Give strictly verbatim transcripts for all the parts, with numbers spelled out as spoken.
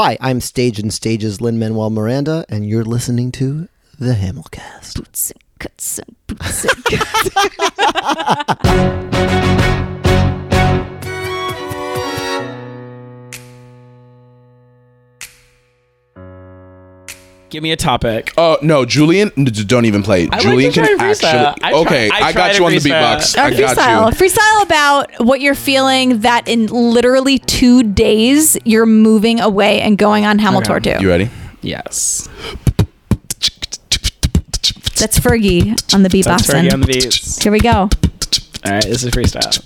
Hi, I'm Stage and Stage's Lin-Manuel Miranda, and you're listening to the Hamilcast. Boots and cuts and boots and cuts. Give me a topic. Oh, uh, no, Julian, don't even play. I Julian like can actually. I okay, try, I, I got you on the beatbox. I got freestyle. you. Freestyle about what you're feeling that in literally two days you're moving away and going on Hamiltour okay. two. You ready? Yes. That's Fergie on the beatbox. That's Fergie on the beats. Here we go. All right, this is freestyle.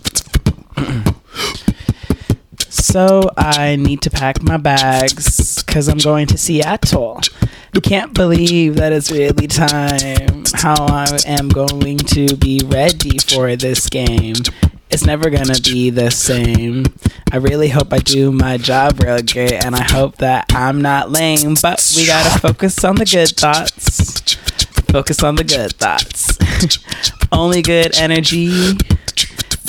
So I need to pack my bags because I'm going to Seattle. Can't believe that it's really time. How I am going to be ready for this game. It's never going to be the same. I really hope I do my job real good, and I hope that I'm not lame. But we got to focus on the good thoughts. Focus on the good thoughts. Only good energy.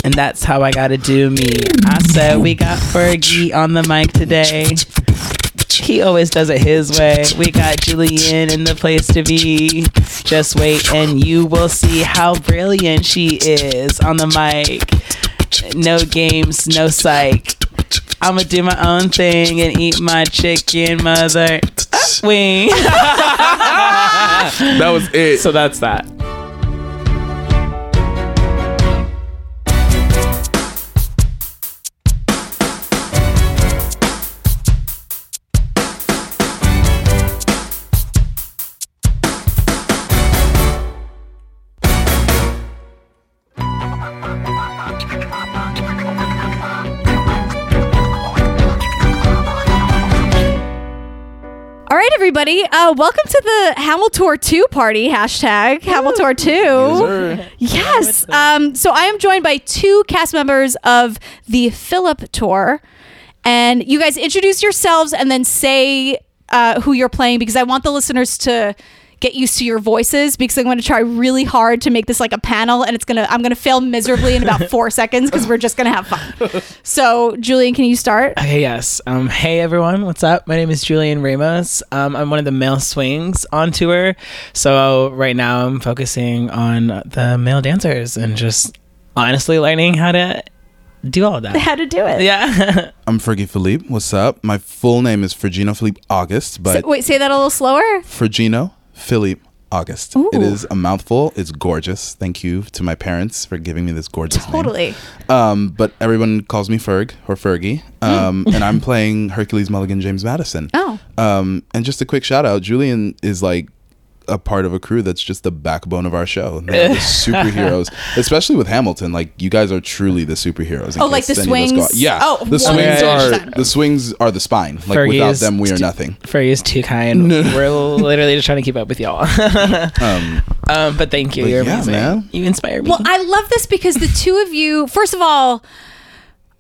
And that's how I got to do me. I said we got Fergie on the mic today. He always does it his way. We got Julian in the place to be. Just wait and you will see how brilliant she is on the mic. No games, no psych. I'ma do my own thing and eat my chicken mother wing. That was it. So that's that. Everybody, uh, welcome to the Hamiltour two party, hashtag Hamiltour two. Yes. yes. Um, so I am joined by two cast members of the Philippe Tour. And you guys introduce yourselves and then say uh, who you're playing, because I want the listeners to get used to your voices, because I'm going to try really hard to make this like a panel, and it's gonna I'm gonna fail miserably in about four seconds because we're just gonna have fun. So Julian, can you start? Okay, yes. Um, hey everyone, what's up? My name is Julian Ramos. Um, I'm one of the male swings on tour. So right now I'm focusing on the male dancers and just honestly learning how to do all that. How to do it? Yeah. I'm Fergie Philippe. What's up? My full name is Fergino Philippe August. But so, wait, say that a little slower. Fergino Philippe August. Ooh. It is a mouthful. It's gorgeous. Thank you to my parents for giving me this gorgeous totally. name. Totally. Um, but everyone calls me Ferg or Fergie. Um, and I'm playing Hercules Mulligan, James Madison. Oh. Um, and just a quick shout out. Julian is like a part of a crew that's just the backbone of our show. They're the superheroes, especially with Hamilton. Like, you guys are truly the superheroes. Oh, like the swings? Yeah. Oh, the swings are the swings are the spine. Like, Fergie without them, we are too, nothing. Fergie is too kind. We're literally just trying to keep up with y'all. um, um, but thank you. But You're yeah, amazing. Man. You inspire me. Well, I love this because the two of you, first of all,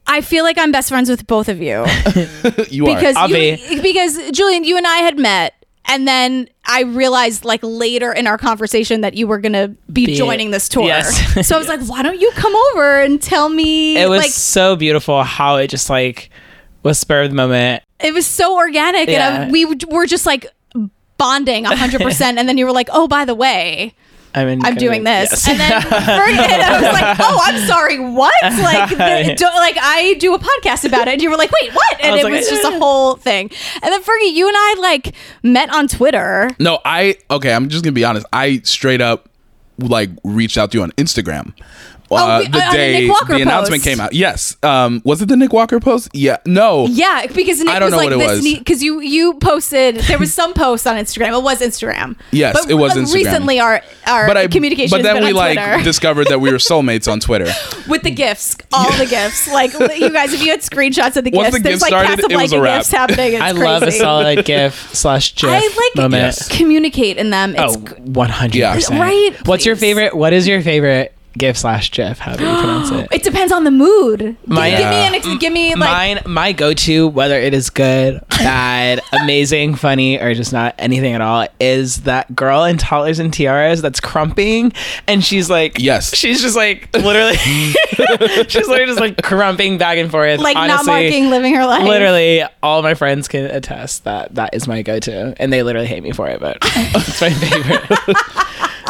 I feel like I'm best friends with both of you. you because are. You, because, Julian, you and I had met. And then I realized like later in our conversation that you were going to be, be joining this tour. Yes. So I was yes. like, why don't you come over and tell me? It was like, so beautiful how it just like was spur of the moment. It was so organic. Yeah. And I, we were just like bonding one hundred percent. And then you were like, oh, by the way, I mean, I'm doing this. Yes. And then Fergie, I was like, oh, I'm sorry, what? Like, the, do, like I do a podcast about it. And you were like, wait, what? And was it like, was just a whole thing. And then Fergie, you and I like met on Twitter. No, I, okay, I'm just going to be honest. I straight up like reached out to you on Instagram. Uh, oh, we, the uh, day the, the announcement came out. Yes. Um, was it the Nick Walker post? Yeah. No. Yeah, because Nick I don't was know like what it this because ne- you you posted there was some post on Instagram. It was Instagram. Yes, but it was like, Instagram. Recently our our but I, communication. But then been we on like Twitter. Discovered that we were soulmates on Twitter. With the gifs, all yeah. the gifs. Like you guys, if you had screenshots of the Once gifs, the there's like started, cats of like gifs happening. It's I crazy. Love a solid gif slash gif. I like moment. Communicate in them. It's oh, one hundred percent. Right. What's your favorite? What is your favorite Gif slash Jeff, how do you pronounce it? It depends on the mood. My, give, yeah. give me an, give me like mine. My go-to, whether it is good, bad, amazing, funny, or just not anything at all, is that girl in Toddlers and Tiaras that's crumping, and she's like, yes, she's just like literally, she's literally just like crumping back and forth, like honestly, not marking, living her life. Literally, all my friends can attest that that is my go-to, and they literally hate me for it, but it's my favorite.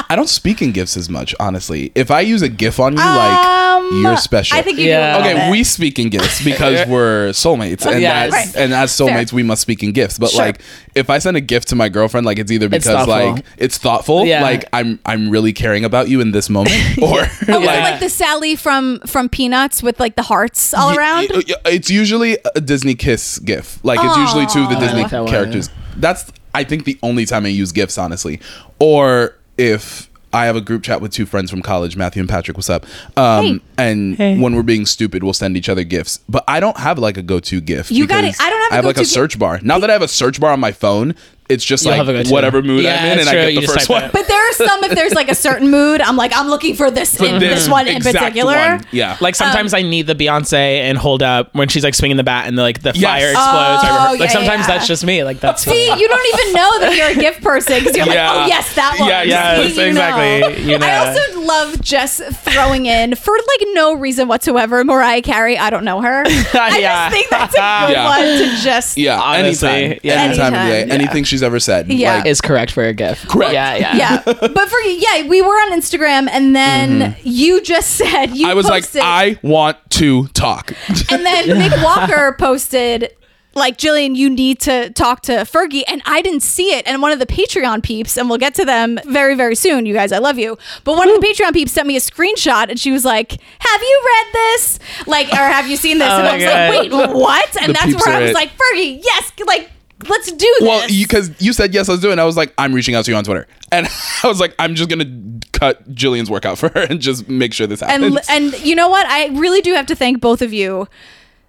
I don't speak in GIFs as much, honestly. If I use a GIF on you, like, um, you're special. I think you yeah. do. Okay, we speak in GIFs because we're soulmates. And, yes. that's, right. and as soulmates, fair. We must speak in GIFs. But, sure. like, if I send a GIF to my girlfriend, like, it's either because, it's like, it's thoughtful. Yeah. Like, I'm I'm really caring about you in this moment. Or, oh, yeah. like, like, the Sally from, from Peanuts with, like, the hearts all y- around? Y- it's usually a Disney Kiss GIF. Like, it's Aww. usually two of the Disney that characters. One. That's, I think, the only time I use GIFs, honestly. Or... if I have a group chat with two friends from college, Matthew and Patrick, what's up? Um, hey. And hey. when we're being stupid, we'll send each other GIFs. But I don't have like a go-to GIF. You got it. I don't have a I have like a search bar. Now that I have a search bar on my phone, it's just You'll like whatever mood yeah, I'm in and true. I get the first one. But there are some, if there's like a certain mood, I'm like, I'm looking for this in this, this one in particular. One. Yeah. Like sometimes um, I need the Beyonce and Hold Up when she's like swinging the bat and the, like the yes. fire explodes. Oh, like yeah, sometimes yeah. that's just me. Like that's See, funny. You don't even know that you're a gift person because you're yeah. like, oh yes, that one. Yeah, yeah, yes, you exactly. Know. You know. I also love just throwing in for like no reason whatsoever, Mariah Carey, I don't know her. I yeah. just think that's a good yeah. one to just yeah, honestly. Anytime. Yeah. Anytime of the day. Anything she's ever said yeah like, is correct for a GIF. Correct. Yeah, yeah, yeah. But for yeah, we were on Instagram, and then mm-hmm. you just said you. I was posted, like, I want to talk. And then Mick Walker posted, like, Jillian, you need to talk to Fergie, and I didn't see it. And one of the Patreon peeps, and we'll get to them very, very soon, you guys, I love you. But one Ooh. of the Patreon peeps sent me a screenshot, and she was like, "Have you read this? Like, or have you seen this?" oh and I was God. like, "Wait, what?" And the that's where I was it. like, "Fergie, yes, like." Let's do this. Well, because you, you said yes, let's do it. And I was like, I'm reaching out to you on Twitter, and I was like, I'm just gonna cut Jillian's work out for her and just make sure this happens. And, and you know what? I really do have to thank both of you.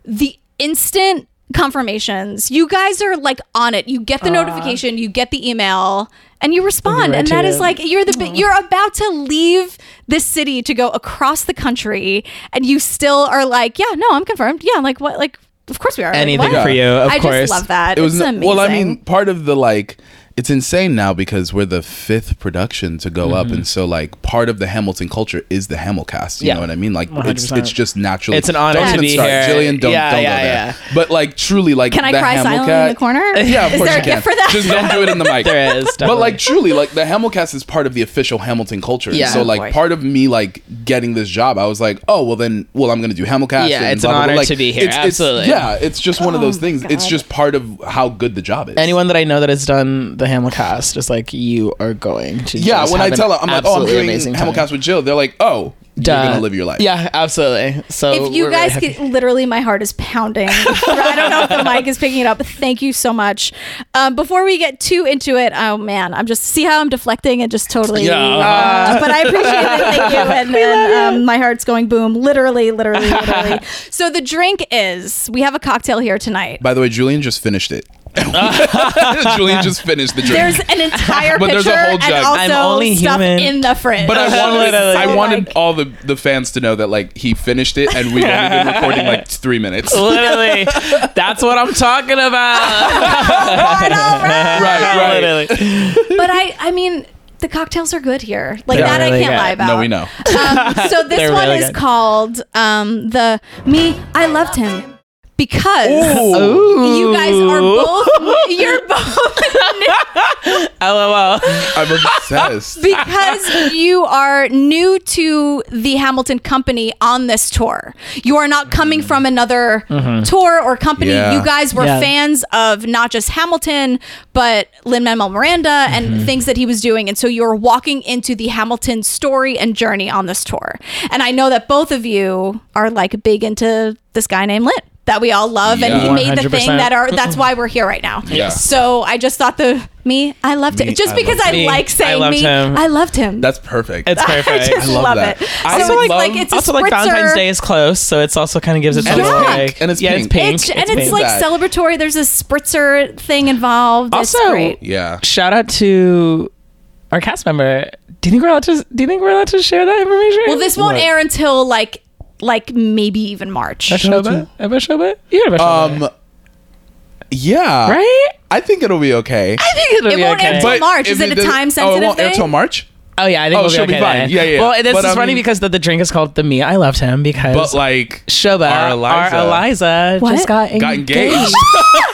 The instant confirmations, you guys are like on it. You get the uh, notification, you get the email, and you respond. Right and that is like you're the Aww. you're about to leave this city to go across the country, and you still are like, yeah, no, I'm confirmed. Yeah, like what, like. Of course we are. Anything what? for you, of I course. I just love that. It was it's amazing. Well, I mean, part of the, like, it's insane now because we're the fifth production to go mm-hmm. up. And so, like, part of the Hamilton culture is the Hamilcast. You yeah. know what I mean? Like, it's, it's just naturally. It's an honor don't to be start. here. Jillian, don't, yeah, don't yeah, go there. Yeah. But, like, truly, like, can I cry Hamilcast, silently in the corner? Yeah, of is course there you a can. Gift for that? Just don't do it in the mic. There is, definitely. But, like, truly, like, the Hamilcast is part of the official Hamilton culture. Yeah. So, like, oh, part of me, like, getting this job, I was like, oh, well, then, well, I'm going to do Hamilcast. Yeah, and it's blah, an honor blah, blah. Like, to be here. It's, absolutely. It's, yeah, it's just one of those things. It's just part of how good the job is. Anyone that I know that has done the Hamilcast is like, you are going to yeah when I tell her I'm like, oh, I'm doing Hamilcast with Jill, they're like, oh, duh. You're gonna live your life. Yeah, absolutely. So if you guys really could, literally my heart is pounding. I don't know if the mic is picking it up, but thank you so much. Um, before we get too into it, oh man, I'm just see how I'm deflecting and just totally yeah. uh, but I appreciate it, thank you. And then um, my heart's going boom, literally, literally, literally. So the drink is, we have a cocktail here tonight. By the way, Julian just finished it. Julian just finished the drink. There's an entire but picture there's a whole jug. And also I'm only stuff human. in the fridge. But I wanted, I wanted like, all the, the fans to know that like he finished it, and we've only been recording like three minutes. Literally, that's what I'm talking about. right, right, right. Literally. But I, I mean, the cocktails are good here. Like They're that, really I can't good. lie about. No, we know. Um, so this They're one really is good. called um, the Me. I loved him. Because Ooh. you guys are both, you're both. LOL. I'm obsessed. Because you are new to the Hamilton company on this tour. You are not coming from another mm-hmm. tour or company. Yeah. You guys were yeah. fans of not just Hamilton, but Lin-Manuel Miranda and mm-hmm. things that he was doing. And so you're walking into the Hamilton story and journey on this tour. And I know that both of you are like big into this guy named Lit. That we all love, yeah. and he made one hundred percent the thing that are. That's why we're here right now. Yeah. So I just thought the me, I loved me, it, just I because I me, like saying I me, him. I loved him. That's perfect. It's perfect. I just I love, love that. it. I so also it's like, like it's also like Valentine's Day is close, so it's also kind of gives it. And it's pink. And it's yeah, pink. It's pink. It's, it's and pink. it's like celebratory. There's a spritzer thing involved. Also, it's great. yeah. Shout out to our cast member Do you think we're allowed to? Do you think we're allowed to share that information? Well, this won't what? air until like, like maybe even March. A Shoba? A Shoba? You have a Shoba. Um, yeah. Right. I think it'll be okay. I think it'll it be won't okay. Air till March. Is it, it a time sensitive? Oh, it won't thing? air till March. Oh yeah, I think oh, we'll be, she'll okay be fine. Then. Yeah, yeah. Well, this but, is um, funny because the, the drink is called The Me I Loved Him because but like Shoba, our Eliza, our Eliza just got, eng- got engaged. yeah.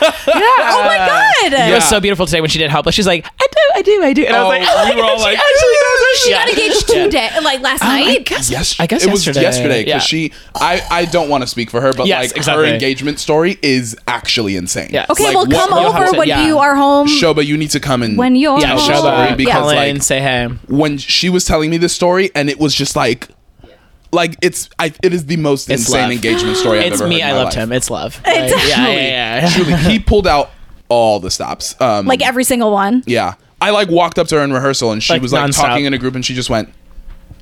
Oh my god, yeah. It was so beautiful today when she did Helpless. She's like, I do, I do, I do, and oh, I was like, oh, we were all she like, actually does she got engaged today, like last night. I guess, yes, I guess it was yesterday because she. I I don't want to speak for her, but like her engagement story is actually insane. Okay, well, come over when you are home, Shoba. You need to come and when you're yeah, Shoba, because like say hey. When she was telling me this story, and it was just like, like it's, I, it is the most it's insane love. engagement story I've it's ever me, heard. It's me. I loved life. him. It's love. It's like, yeah, yeah, yeah. Truly, he pulled out all the stops, um, like every single one. Yeah, I like walked up to her in rehearsal, and she like, was like non-stop. talking in a group, and she just went,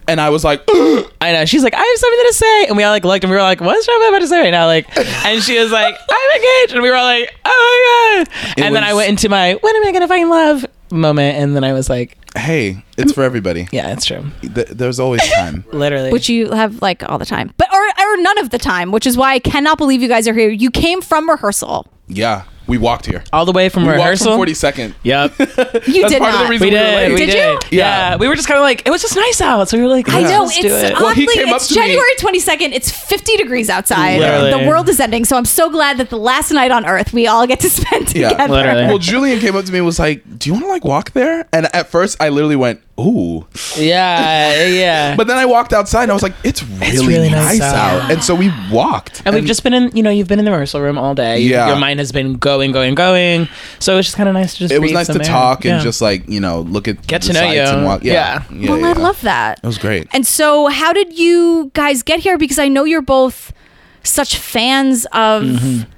and I was like, ugh. I know. She's like, I have something to say, and we all like looked, and we were like, what's Shoba about to say right now? Like, and she was like, I'm engaged, and we were all like, oh my god. It and was, then I went into my when am I gonna find love moment, and then I was like, hey, it's for everybody. Yeah, it's true. Th- there's always time. Literally. Which you have like all the time. But or, or none of the time, which is why I cannot believe you guys are here. You came from rehearsal. Yeah. We walked here. All the way from we rehearsal? We walked from forty-second. Yep. You That's did part not. Of the reason we, we did. Were late. We did, did you? Yeah. yeah. We were just kind of like, it was just nice out. So we were like, I yeah, know. Let's it's do it. Oddly, well, he came it's up to January twenty-second. It's fifty degrees outside. Literally. The world is ending. So I'm so glad that the last night on Earth we all get to spend yeah. together. Literally. Well, Julian came up to me and was like, do you want to like walk there? And at first I literally went, ooh. Yeah. Yeah. But then I walked outside and I was like, it's really, it's really nice, nice out. out. And so we walked. And, and we've just been in, you know, you've been in the rehearsal room all day. Yeah. Your mind has been going. Going, going, going. So it was just kind of nice to just. It was nice to air. talk and yeah. just like you know look at get the to know you. And walk. Yeah. yeah. yeah well, yeah, I yeah. love that. It was great. And so, how did you guys get here? Because I know you're both such fans of mm-hmm.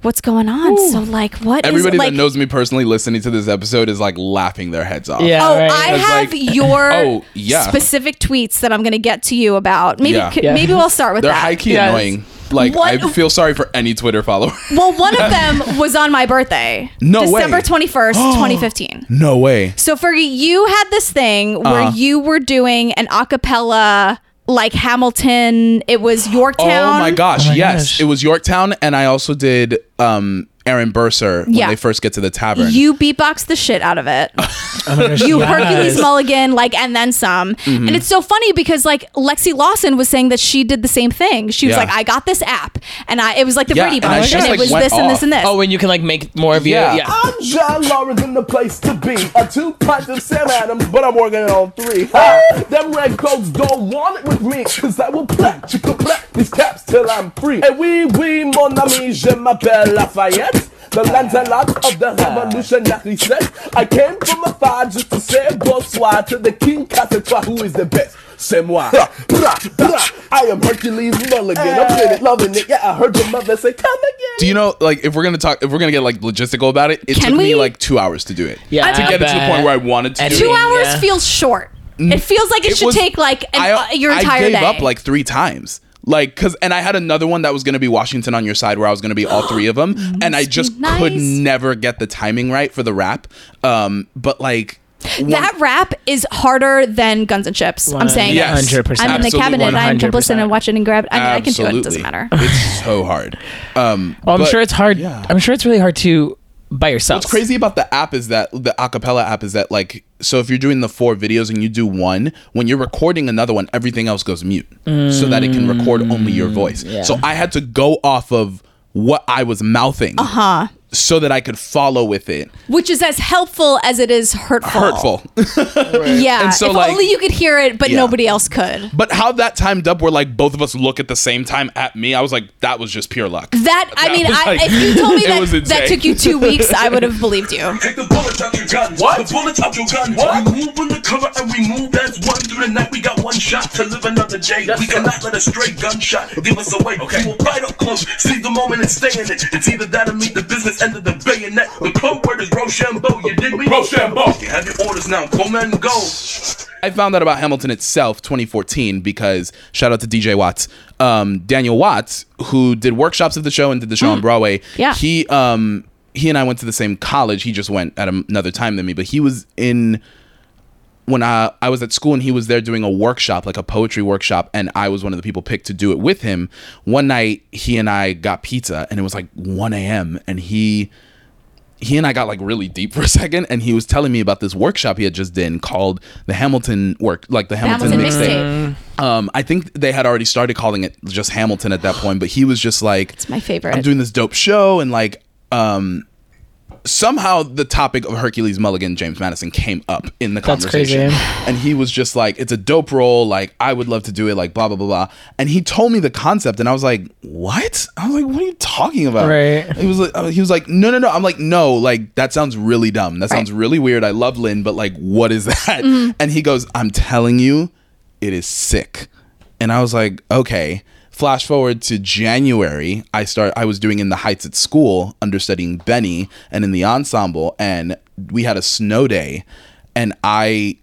what's going on. Ooh. So, like, what? Everybody is, like, that knows me personally, listening to this episode, is like laughing their heads off. Yeah. Oh, right. I have like, your oh, yeah. specific tweets that I'm going to get to you about. Maybe yeah. C- yeah. maybe we'll start with They're that. They're high key yes. annoying. Like, what? I feel sorry for any Twitter follower. Well, one of them was on my birthday. No December way. December twenty-first, twenty fifteen. No way. So, Fergie, you had this thing uh-huh. where you were doing an a cappella, like Hamilton. It was Yorktown. Oh, my gosh. Oh my yes. Gosh. It was Yorktown. And I also did um, Aaron Burr when yeah. they first get to the tavern. You beatboxed the shit out of it. Oh my gosh, you yes. Hercules Mulligan, like, and then some. Mm-hmm. And it's so funny because like Lexi Lawson was saying that she did the same thing. She was yeah. like, I got this app, and I it was like the yeah, Brady Bunch, and, just, and like, it was this off. and this and this. Oh, and you can like make more of yeah. you. Yeah. I'm John Lawrence in the place to be. A two pints of Sam Adams, but I'm working on three. Them red clothes don't want it with me, cause I will black you can black these caps till I'm free. And we we mon ami, je m'appelle Lafayette. The Lancelot of the revolutionary set. I came from afar just to say bonsoir to the king Cassandra, who is the best. C'est moi. I am Hercules Mulligan. Hey. I'm living it, loving it. Yeah, I heard your mother say, come again. Do you know, like, if we're gonna talk, if we're gonna get like logistical about it, it Can took we? me like two hours to do it. Yeah, to I get bet. it to the point where I wanted to. Editing, do it. Two hours yeah. feels short. It feels like it, it should was, take like an, I, uh, your entire day. I gave day. up like three times. Like, cause, and I had another one that was gonna be Washington on Your Side, where I was gonna be all three of them, and I just nice. could never get the timing right for the rap. Um, but like one- that rap is harder than Guns and Chips. One, I'm saying, yes, one hundred percent. I'm in the cabinet, one hundred percent. I'm complicit and watch it and grab. I mean, Absolutely. I can do it. It doesn't matter. It's so hard. Um, well, I'm but, sure it's hard. Yeah. I'm sure it's really hard to. By yourself. What's crazy about the app is that the acapella app is that like, so if you're doing the four videos and you do one, when you're recording another one, everything else goes mute mm. so that it can record only your voice. Yeah. So I had to go off of what I was mouthing. Uh-huh. So that I could follow with it, which is as helpful as it is hurtful. Hurtful, right. yeah. And so if like, only you could hear it, but yeah. nobody else could. But how that timed up, where like both of us look at the same time at me, I was like, that was just pure luck. That, that I mean, I, like, if you told me that that took you two weeks, I would have believed you. Take the bullets out your gun. What? The bullets out your gun. What? We move on the cover and we move as one through the night. We got one shot to live another day. That's we cannot let a stray gunshot give us away. Okay. We will bite up close, see the moment and stay in it. It's either that or meet the business. End of the bayonet. The code word is Rochambeau. You dig me? Rochambeau. You have your orders now. Come and go. I found out about Hamilton itself twenty fourteen because shout out to D J Watts. Um, Daniel Watts, who did workshops of the show and did the show mm. on Broadway. Yeah. He, um, he and I went to the same college. He just went at another time than me, but he was in when I, I was at school and he was there doing a workshop, like a poetry workshop, and I was one of the people picked to do it with him. One night, he and I got pizza, and it was like one a.m., and he... he and I got like really deep for a second, and he was telling me about this workshop he had just done called the Hamilton work, like the Hamilton, Hamilton mixtape. mixtape. Um, I think they had already started calling it just Hamilton at that point, but he was just like, "It's my favorite. I'm doing this dope show," and like, um, somehow the topic of Hercules Mulligan, James Madison, came up in the That's conversation, crazy. And he was just like, "It's a dope role. Like, I would love to do it. Like, blah blah blah blah." And he told me the concept, and I was like, "What?" I was like, "What are you talking about?" Right. He was like, "He was like, no, no, no." I'm like, "No, like that sounds really dumb. That right. sounds really weird. I love Lin, but like, what is that?" Mm-hmm. And he goes, "I'm telling you, it is sick." And I was like, "Okay." Flash forward to January, I start. I was doing In the Heights at school, understudying Benny and in the ensemble, and we had a snow day, and I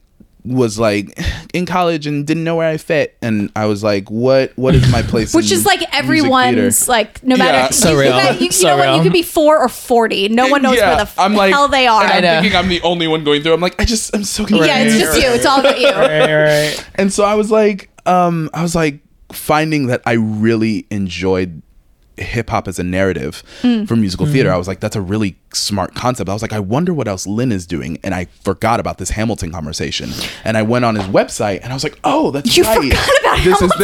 was like in college and didn't know where I fit, and I was like, "What? What is my place?" Which in is like everyone's like, no matter. Yeah, so you, real. You, you, you so know real. What? You could be four or forty. No one knows yeah, where the f- like, hell they are. And I'm thinking I'm the only one going through. I'm like, I just, I'm so confused. Yeah, it's just you. It's all about you. Right, right. And so I was like, um, I was like. finding that I really enjoyed hip hop as a narrative mm. for musical mm. theater. I was like, that's a really smart concept. I was like, I wonder what else Lin is doing. And I forgot about this Hamilton conversation. And I went on his website and I was like, oh, that's you right. You forgot about this Hamilton. Is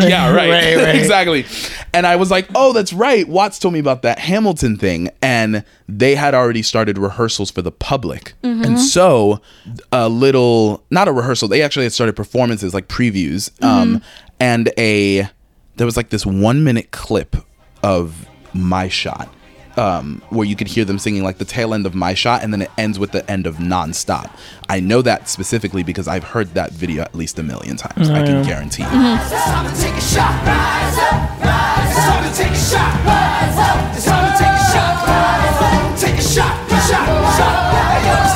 thing. Yeah, right. right, right. Exactly. And I was like, oh, that's right. Watts told me about that Hamilton thing. And they had already started rehearsals for the public. Mm-hmm. And so a little, not a rehearsal, they actually had started performances like previews. Mm-hmm. Um, And a, there was like this one minute clip of My Shot um, where you could hear them singing like the tail end of My Shot, and then it ends with the end of Nonstop. I know that specifically because I've heard that video at least a million times. Mm-hmm. I can guarantee you. Mm-hmm. It's time to take a shot, rise up, rise up. It's time to take a shot, rise up. It's time to take a shot, rise up. Take a shot, shot, shot. It's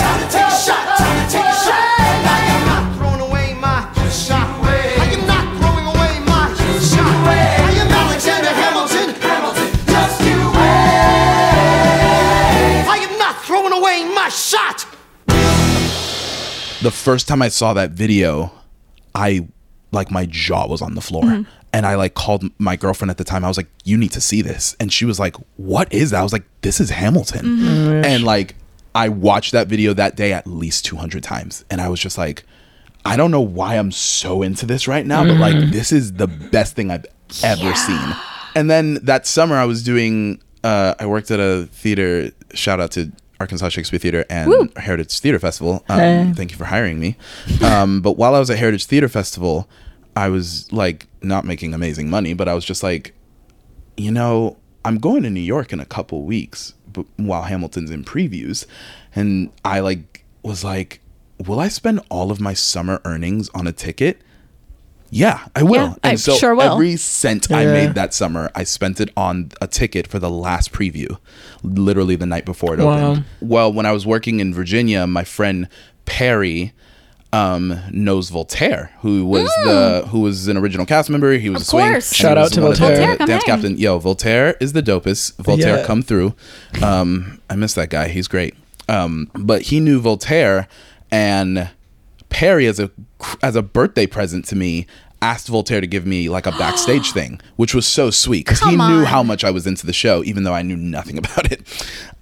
time to take a shot, time to take a shot. I am not throwing away my shot. Shot. The first time I saw that video, I like my jaw was on the floor. Mm-hmm. And I like called my girlfriend at the time. I was like, you need to see this. And she was like, what is that? I was like, this is Hamilton. Mm-hmm. And like I watched that video that day at least two hundred times, and I was just like, I don't know why I'm so into this right now, mm-hmm. but like this is the best thing I've ever yeah. seen. And then that summer I was doing uh I worked at a theater, shout out to Arkansas Shakespeare Theater and Woo. Heritage Theater Festival. Um, hey. Thank you for hiring me. Um, but while I was at Heritage Theater Festival, I was like not making amazing money, but I was just like, you know, I'm going to New York in a couple weeks but while Hamilton's in previews. And I like was like, will I spend all of my summer earnings on a ticket? Yeah, I will. Yeah, and I so sure will. Every cent yeah. I made that summer, I spent it on a ticket for the last preview, literally the night before it wow. opened. Well, when I was working in Virginia, my friend Perry um, knows Voltaire, who was mm. the who was an original cast member. He was of a swing. Course. Shout out to Voltaire. Voltaire the dance hang. Captain. Yo, Voltaire is the dopest. Voltaire, yeah. come through. Um, I miss that guy. He's great. Um, but he knew Voltaire, and Perry, as a as a birthday present to me, asked Voltaire to give me like a backstage thing, which was so sweet because he on. knew how much I was into the show, even though I knew nothing about it.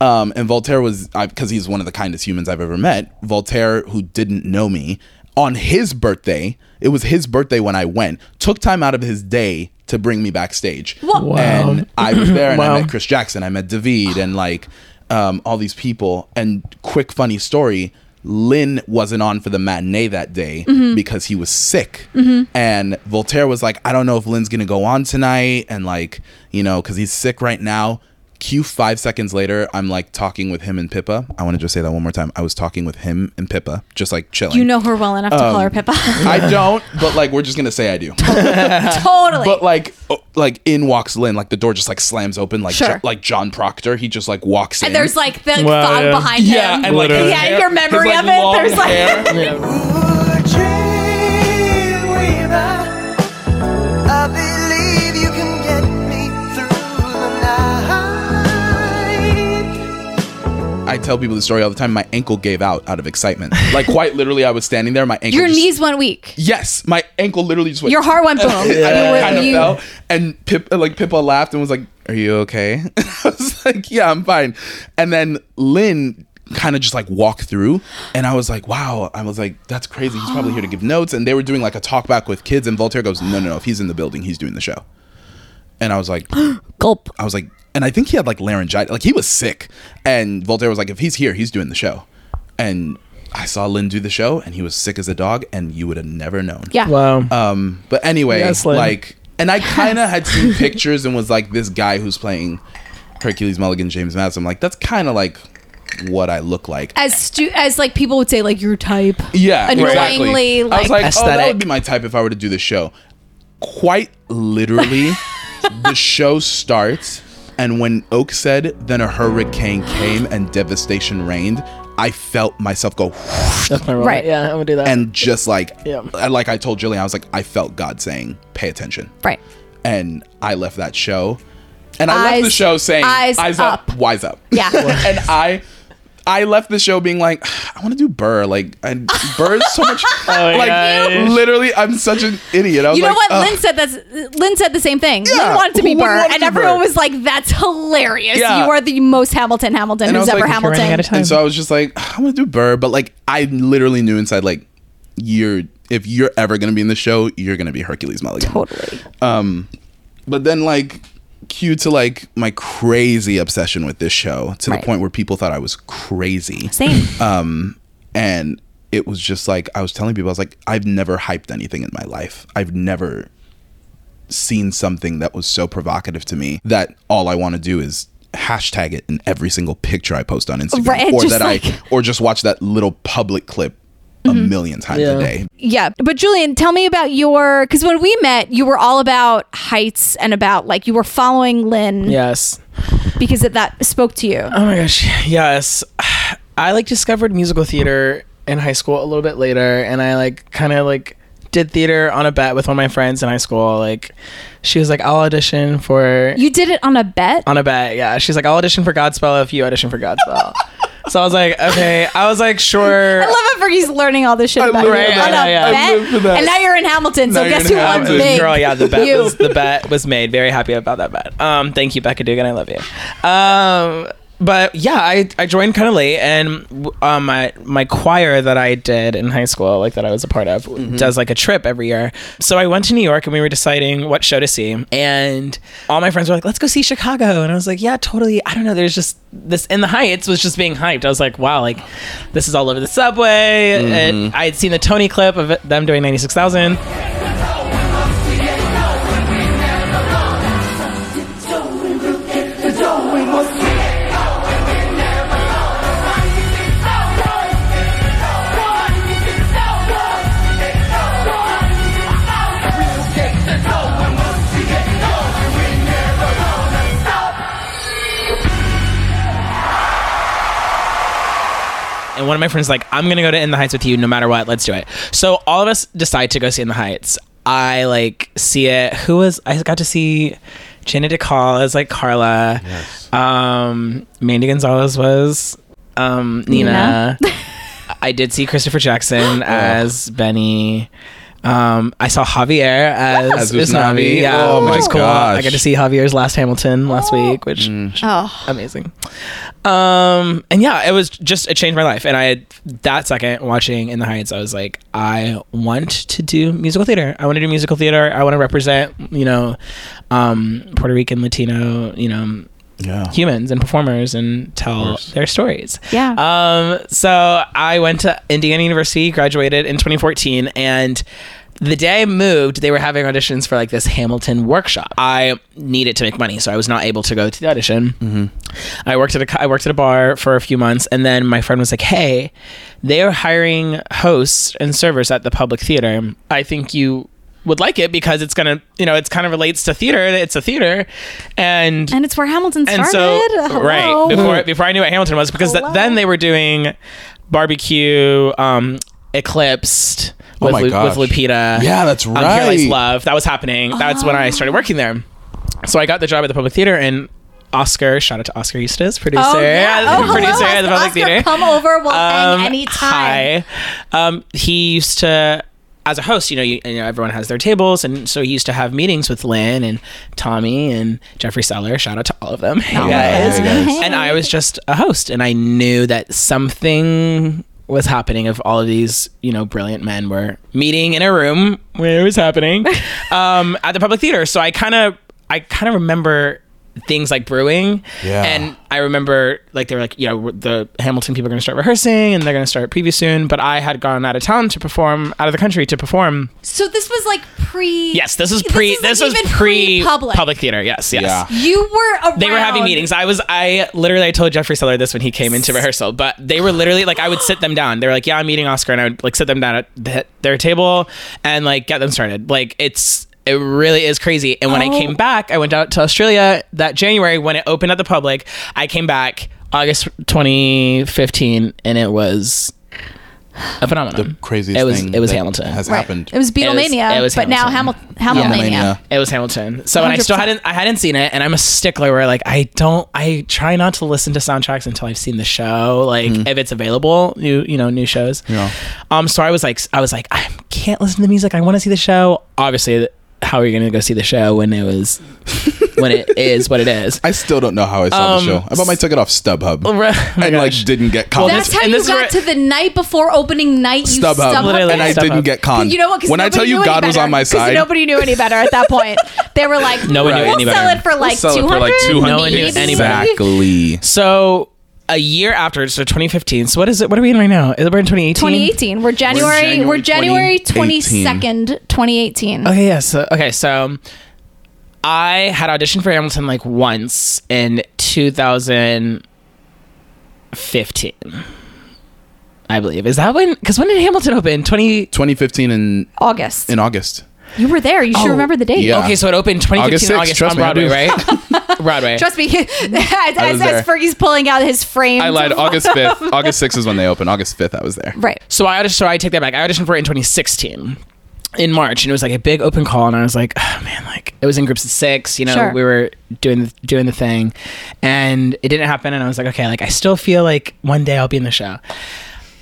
Um, and Voltaire was, because he's one of the kindest humans I've ever met, Voltaire, who didn't know me, on his birthday, it was his birthday when I went, took time out of his day to bring me backstage. Wow. And I was there and wow. I met Chris Jackson, I met David and like um, all these people. And quick funny story, Lin wasn't on for the matinee that day mm-hmm. because he was sick. Mm-hmm. And Voltaire was like, I don't know if Lin's going to go on tonight. And like, you know, because he's sick right now. Cue five seconds later, I'm like talking with him and Pippa. I want to just say that one more time. I was talking with him and Pippa, just like chilling. You know her well enough um, to call her Pippa. I don't, but like we're just gonna say I do. Totally. But like, like in walks Lin. Like the door just like slams open. Like sure. jo- like John Proctor, he just like walks in. And there's like the well, fog yeah. behind him. Yeah, and like yeah, hair, your memory his, like, of it. There's like. Yeah. I tell people the story all the time. My ankle gave out out of excitement. Like, quite literally, I was standing there. My ankle. Your just, knees went weak. Yes, my ankle literally just went. Your heart went boom. Yeah. I kind of you... fell, and Pip, like Pippa laughed and was like, "Are you okay?" I was like, "Yeah, I'm fine." And then Lynn kind of just like walked through, and I was like, "Wow!" I was like, "That's crazy. He's probably here to give notes." And they were doing like a talk back with kids, and Voltaire goes, "No, no, no. If he's in the building, he's doing the show." And I was like, "Gulp!" I was like. And I think he had like laryngitis. Like he was sick. And Voltaire was like, if he's here, he's doing the show. And I saw Lynn do the show and he was sick as a dog and you would have never known. Yeah. Wow. Um, but anyway, yes, like, and I kind of had seen pictures and was like, this guy who's playing Hercules Mulligan, James Madison, I'm like, that's kind of like what I look like. As stu- as like people would say like your type. Yeah, annoyingly, exactly. Like, I was like, aesthetic. Oh, that would be my type if I were to do the show. Quite literally, the show starts. And when Oak said, then a hurricane came and devastation reigned, I felt myself go, that's my role. Right. Yeah, I'm gonna do that. And just like, yeah. like I told Julian, I was like, I felt God saying, pay attention. Right. And I left that show. And I eyes, left the show saying, eyes, eyes up, up, wise up. Yeah. And I... I left the show being like, I want to do Burr. Like, and Burr's so much. Oh, like, yeah. Literally, I'm such an idiot. I was you know like, what? Ugh. Lynn said that's, Lynn said the same thing. Yeah. Lynn wanted to be Burr. And be everyone Burr? Was like, that's hilarious. Yeah. You are the most Hamilton Hamilton and who's ever like, Hamilton. And so I was just like, I want to do Burr. But like, I literally knew inside, like, you're if you're ever going to be in the show, you're going to be Hercules Mulligan. Totally. Um, but then, like, cue to like my crazy obsession with this show to right. the point where people thought I was crazy. Same. Um, and it was just like, I was telling people, I was like, I've never hyped anything in my life. I've never seen something that was so provocative to me that all I want to do is hashtag it in every single picture I post on Instagram right, or that like- I, or just watch that little public clip a mm-hmm. million times yeah. a day. Yeah. But Julian, tell me about your, because when we met, you were all about heights and about like you were following Lynn. Yes. Because it, that spoke to you. Oh my gosh. Yes. I like discovered musical theater in high school a little bit later. And I like kind of like did theater on a bet with one of my friends in high school. Like she was like, I'll audition for. You did it on a bet? On a bet. Yeah. She's like, I'll audition for Godspell if you audition for Godspell. So I was like, okay. I was like, sure. I love how Fergie's learning all this shit about right, you. Yeah, yeah, yeah. I live for that. And now you're in Hamilton, so now guess who won the big? Girl, yeah, the bet, was, the bet was made. Very happy about that bet. Um, thank you, Becca Dugan. I love you. Um, but yeah, I, I joined kind of late, and um, my my choir that I did in high school, like that I was a part of, mm-hmm. does like a trip every year. So I went to New York, and we were deciding what show to see, and all my friends were like, "Let's go see Chicago," and I was like, "Yeah, totally." I don't know. There's just this In the Heights was just being hyped. I was like, "Wow, like this is all over the subway." Mm-hmm. And I had seen the Tony clip of it, them doing ninety-six thousand. And one of my friends was like, I'm going to go to In the Heights with you no matter what. Let's do it. So all of us decide to go see In the Heights. I like see it. Who was, I got to see Jenna DeCall as like Carla. Yes. Um, Mandy Gonzalez was um, Nina. Nina. I did see Christopher Jackson as Benny. Um, I saw Javier as, as Usnavi. Yeah, oh my cool. gosh. I got to see Javier's last Hamilton last oh. week, which mm. oh. amazing. Um, and yeah, it was just, it changed my life. And I had that second watching In the Heights, I was like, I want to do musical theater. I want to do musical theater. I want to represent, you know, um, Puerto Rican, Latino, you know, yeah. humans and performers and tell their stories. Yeah. Um, so I went to Indiana University, graduated in twenty fourteen, and the day I moved, they were having auditions for like this Hamilton workshop. I needed to make money, so I was not able to go to the audition. Mm-hmm. I worked at a I worked at a bar for a few months, and then my friend was like, "Hey, they are hiring hosts and servers at the Public Theater. I think you would like it because it's gonna, you know, it's kind of relates to theater. It's a theater, and and it's where Hamilton started, and so, right? Before before I knew what Hamilton was, because th- then they were doing Barbecue, um, Eclipsed with, oh Lu- with Lupita. Yeah, that's right. Um, Here Lies Love. That was happening. That's oh. when I started working there. So I got the job at the Public Theater, and Oskar, shout out to Oskar Eustis, producer, oh, yeah. oh, producer hello, at the Public Oskar, Theater. Come over, we'll um, hang anytime. Hi. Um, he used to, as a host, you know, you, you know, everyone has their tables, and so he used to have meetings with Lynn and Tommy and Jeffrey Seller. Shout out to all of them, hey oh, guys. Hey. And I was just a host, and I knew that something was happening if all of these, you know, brilliant men were meeting in a room where it was happening um, at the Public Theater. So I kind of, I kind of remember things like brewing, yeah. and I remember like they were like, you know, the Hamilton people are going to start rehearsing and they're going to start preview soon, but I had gone out of town to perform, out of the country to perform. So this was like pre. Yes, this was pre. This, this like was pre public. public theater. Yes, yes. Yeah. You were around. They were having meetings. I was. I literally. I told Jeffrey Seller this when he came into rehearsal, but they were literally like, I would sit them down. They were like, yeah, I'm meeting Oskar, and I would like sit them down at the, their table and like get them started. Like it's. It really is crazy. And when oh. I came back, I went out to Australia that January when it opened at the Public. I came back August twenty fifteen, and it was a phenomenon. The craziest it was, thing. It was Hamilton. Has right. happened. It was Beatlemania. It was, it was but now Hamil- Hamilmania. Yeah. It was Hamilton. So and I still hadn't. I hadn't seen it, and I'm a stickler where like I don't. I try not to listen to soundtracks until I've seen the show. Like mm. if it's available, new you know new shows. Yeah. Um. So I was like, I was like, I can't listen to the music. I want to see the show. Obviously. The, how are you going to go see the show when it was, when it is what it is? I still don't know how I saw um, the show. I probably took it off StubHub oh and gosh. like didn't get conned. That's how and you got to the night before opening night. You StubHub, StubHub and I StubHub. didn't get conned. You know what? When I tell you God was on my side, nobody knew any better at that point. They were like, no one right. knew any better. We'll sell it for like we'll two hundred. Like no one knew any better. Exactly. So. A year after, so twenty fifteen. So what is it? What are we in right now? We're in twenty eighteen. twenty eighteen. We're January. We're January twenty-second, twenty eighteen. Okay. Yeah. So okay. So I had auditioned for Hamilton like once in two thousand fifteen. I believe is that when? Because when did Hamilton open? twenty twenty fifteen in August. In August. You were there. You oh, should remember the date. Yeah. Okay, so it opened twenty fifteen August, sixth, August on me, Broadway, right? Broadway. Trust me. As, as, as Fergie's pulling out his frame. I lied. August fifth. August sixth is when they opened. August fifth, I was there. Right. So I auditioned, so I take that back. I auditioned for it in twenty sixteen in March, and it was like a big open call, and I was like, oh, man, like it was in groups of six. You know, sure. we were doing the, doing the thing, and it didn't happen, and I was like, okay, like I still feel like one day I'll be in the show.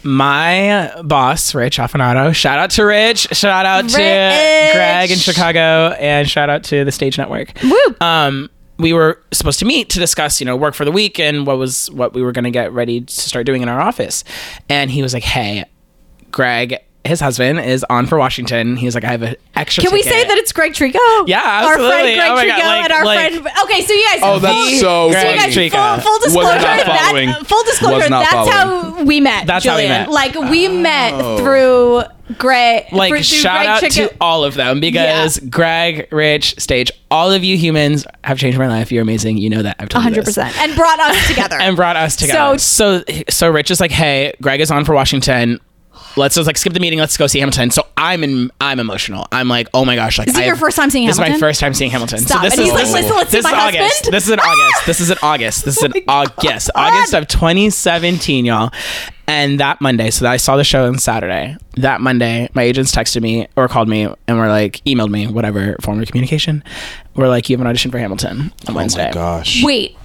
My boss, Rich Afinato, shout out to Rich, shout out Rich. to Greg in Chicago, and shout out to the Stage Network. Woo. Um, we were supposed to meet to discuss, you know, work for the week and what was what we were going to get ready to start doing in our office. And he was like, hey, Greg, his husband, is on for Washington. He was like, I have an extra Can ticket. We say that it's Greg Trico? Yeah, absolutely. Our friend Greg oh Trico God, like, and our like, friend... Okay, so you guys... Oh, that's so Greg so Trico. Full, full disclosure, that, full disclosure that's following. how we met, That's Julian. how we met. Like, we oh. met through Greg... Like, through shout Greg out Trico. to all of them, because yeah. Greg, Rich, Stage, all of you humans have changed my life. You're amazing. You know that. I've told you this. one hundred percent. And brought us together. and brought us together. So, so, so Rich is like, hey, Greg is on for Washington. Let's just like skip the meeting. Let's go see Hamilton. So I'm in. I'm emotional. I'm like, oh my gosh! Like, is it your first time seeing Hamilton? This is my first time seeing Hamilton. Stop. So this and is, he's like, listen, let's see my husband. August. This is in August. This is in August. This is in August. August of twenty seventeen, y'all. And that Monday, so that I saw the show on Saturday. That Monday, my agents texted me or called me and were like, emailed me, whatever form of communication. We're like, you have an audition for Hamilton on Wednesday. Oh my gosh! Wait.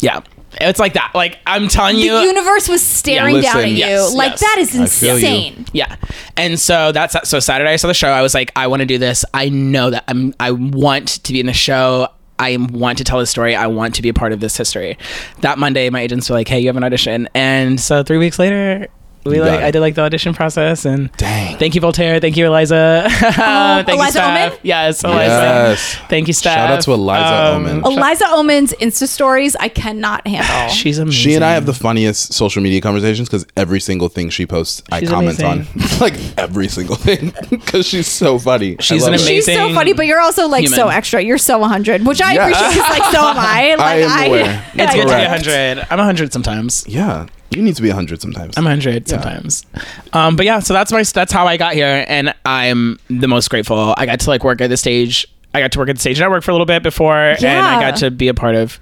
Yeah. It's like that. Like, I'm telling you. The universe was staring yeah, listen, down at you. Yes, like, yes. that is insane. Yeah. And so that's, so Saturday I saw the show. I was like, I want to do this. I know that I'm, I want to be in the show. I want to tell this story. I want to be a part of this history. That Monday, my agents were like, hey, you have an audition. And so three weeks later, we like, I did like the audition process. And Dang. thank you, Voltaire. Thank you, Eliza. Uh, thank Eliza you, Omen? Yes, Eliza. Yes. Thank you, Steph. Shout out to Eliza um, Omen. Eliza Omen's Insta stories, I cannot handle. She's amazing. She and I have the funniest social media conversations because every single thing she posts, she's I comment amazing. on. Like every single thing because she's so funny. She's an amazing She's so funny, but you're also like human. so extra. You're so one hundred, which I yeah. appreciate because like, so am I. Like, I am I, aware. It's I, good correct. to be one hundred. I'm one hundred sometimes. Yeah. You need to be one hundred sometimes. I'm one hundred yeah. sometimes. Um, but yeah, so that's my that's how I got here, and I'm the most grateful. I got to like work at the stage. I got to work at the Stage Network for a little bit before, yeah. and I got to be a part of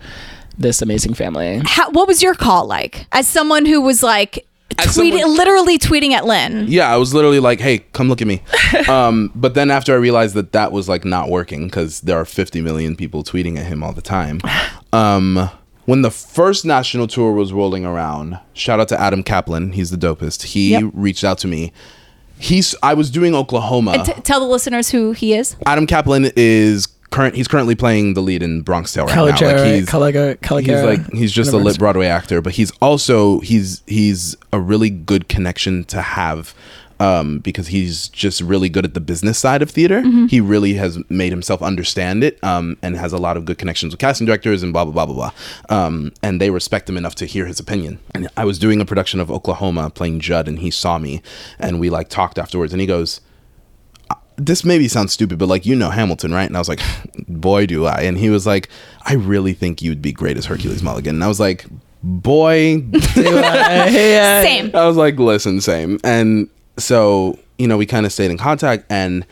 this amazing family. How, what was your call like? As someone who was like tweeting, someone, literally tweeting at Lynn. Yeah, I was literally like, "Hey, come look at me." um, but then after I realized that that was like not working because there are fifty million people tweeting at him all the time. Um, when the first national tour was rolling around, shout out to Adam Kaplan, he's the dopest. He yep. reached out to me. He's I was doing Oklahoma. And t- tell the listeners who he is. Adam Kaplan is current. He's currently playing the lead in Bronx Tale right Caligari, now. Like he's, Caligari, Caligari, he's like he's just universe. a lit Broadway actor, but he's also he's he's a really good connection to have. Um, because he's just really good at the business side of theater. Mm-hmm. He really has made himself understand it um, and has a lot of good connections with casting directors and blah, blah, blah, blah, blah. Um, and they respect him enough to hear his opinion. And I was doing a production of Oklahoma playing Judd, and he saw me and we like talked afterwards and he goes, this maybe sounds stupid, but like, you know Hamilton, right? And I was like, boy, do I. And he was like, I really think you would be great as Hercules Mulligan. And I was like, boy, do I. Same. I was like, listen, same. And so, you know, we kind of stayed in contact and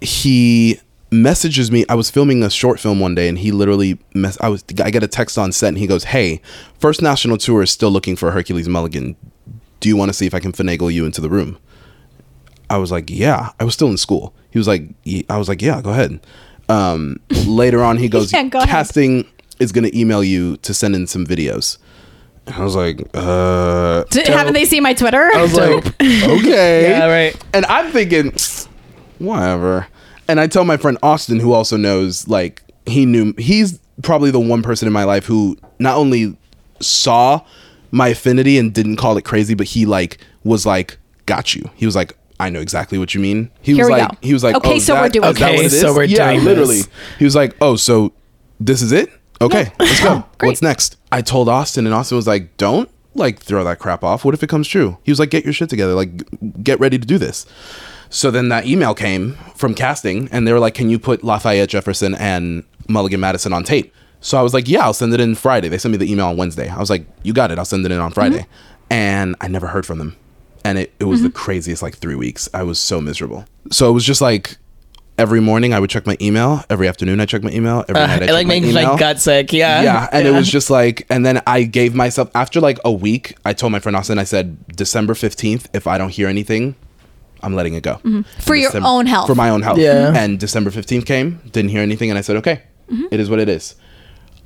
he messages me. I was filming a short film one day and he literally mess. I was I get a text on set and he goes, hey, First National Tour is still looking for Hercules Mulligan. Do you want to see if I can finagle you into the room? I was like, yeah, I was still in school. He was like, I was like, yeah, go ahead. Um, later on, he goes, yeah, go casting ahead. Is going to email you to send in some videos. I was like, uh... Did, haven't they seen my Twitter? I was dope. like, okay. Yeah, right. And I'm thinking, whatever. And I tell my friend Austin, who also knows, like, he knew... He's probably the one person in my life who not only saw my affinity and didn't call it crazy, but he, like, was like, got you. He was like, I know exactly what you mean. He Here was like, go. He was like, okay, oh, so that, we're doing okay, that what it is? so we're yeah, doing literally. This. He was like, oh, so this is it? Okay, yeah. let's go. Oh, what's next? I told Austin, and Austin was like, don't like throw that crap off. What if it comes true? He was like, get your shit together. Like, get ready to do this. So then that email came from casting, and they were like, can you put Lafayette Jefferson and Mulligan Madison on tape? So I was like, yeah, I'll send it in Friday. They sent me the email on Wednesday. I was like, you got it. I'll send it in on Friday. Mm-hmm. And I never heard from them. And it, it was mm-hmm. the craziest, like, three weeks. I was so miserable. So it was just like... Every morning I would check my email. Every afternoon I check my email. Every uh, night I check like my email. It like got sick, yeah. Yeah, and yeah. it was just like, and then I gave myself, after like a week, I told my friend Austin, I said, December fifteenth, if I don't hear anything, I'm letting it go. Mm-hmm. For December, your own health. For my own health. Yeah. And December fifteenth came, didn't hear anything, and I said, okay, mm-hmm. it is what it is.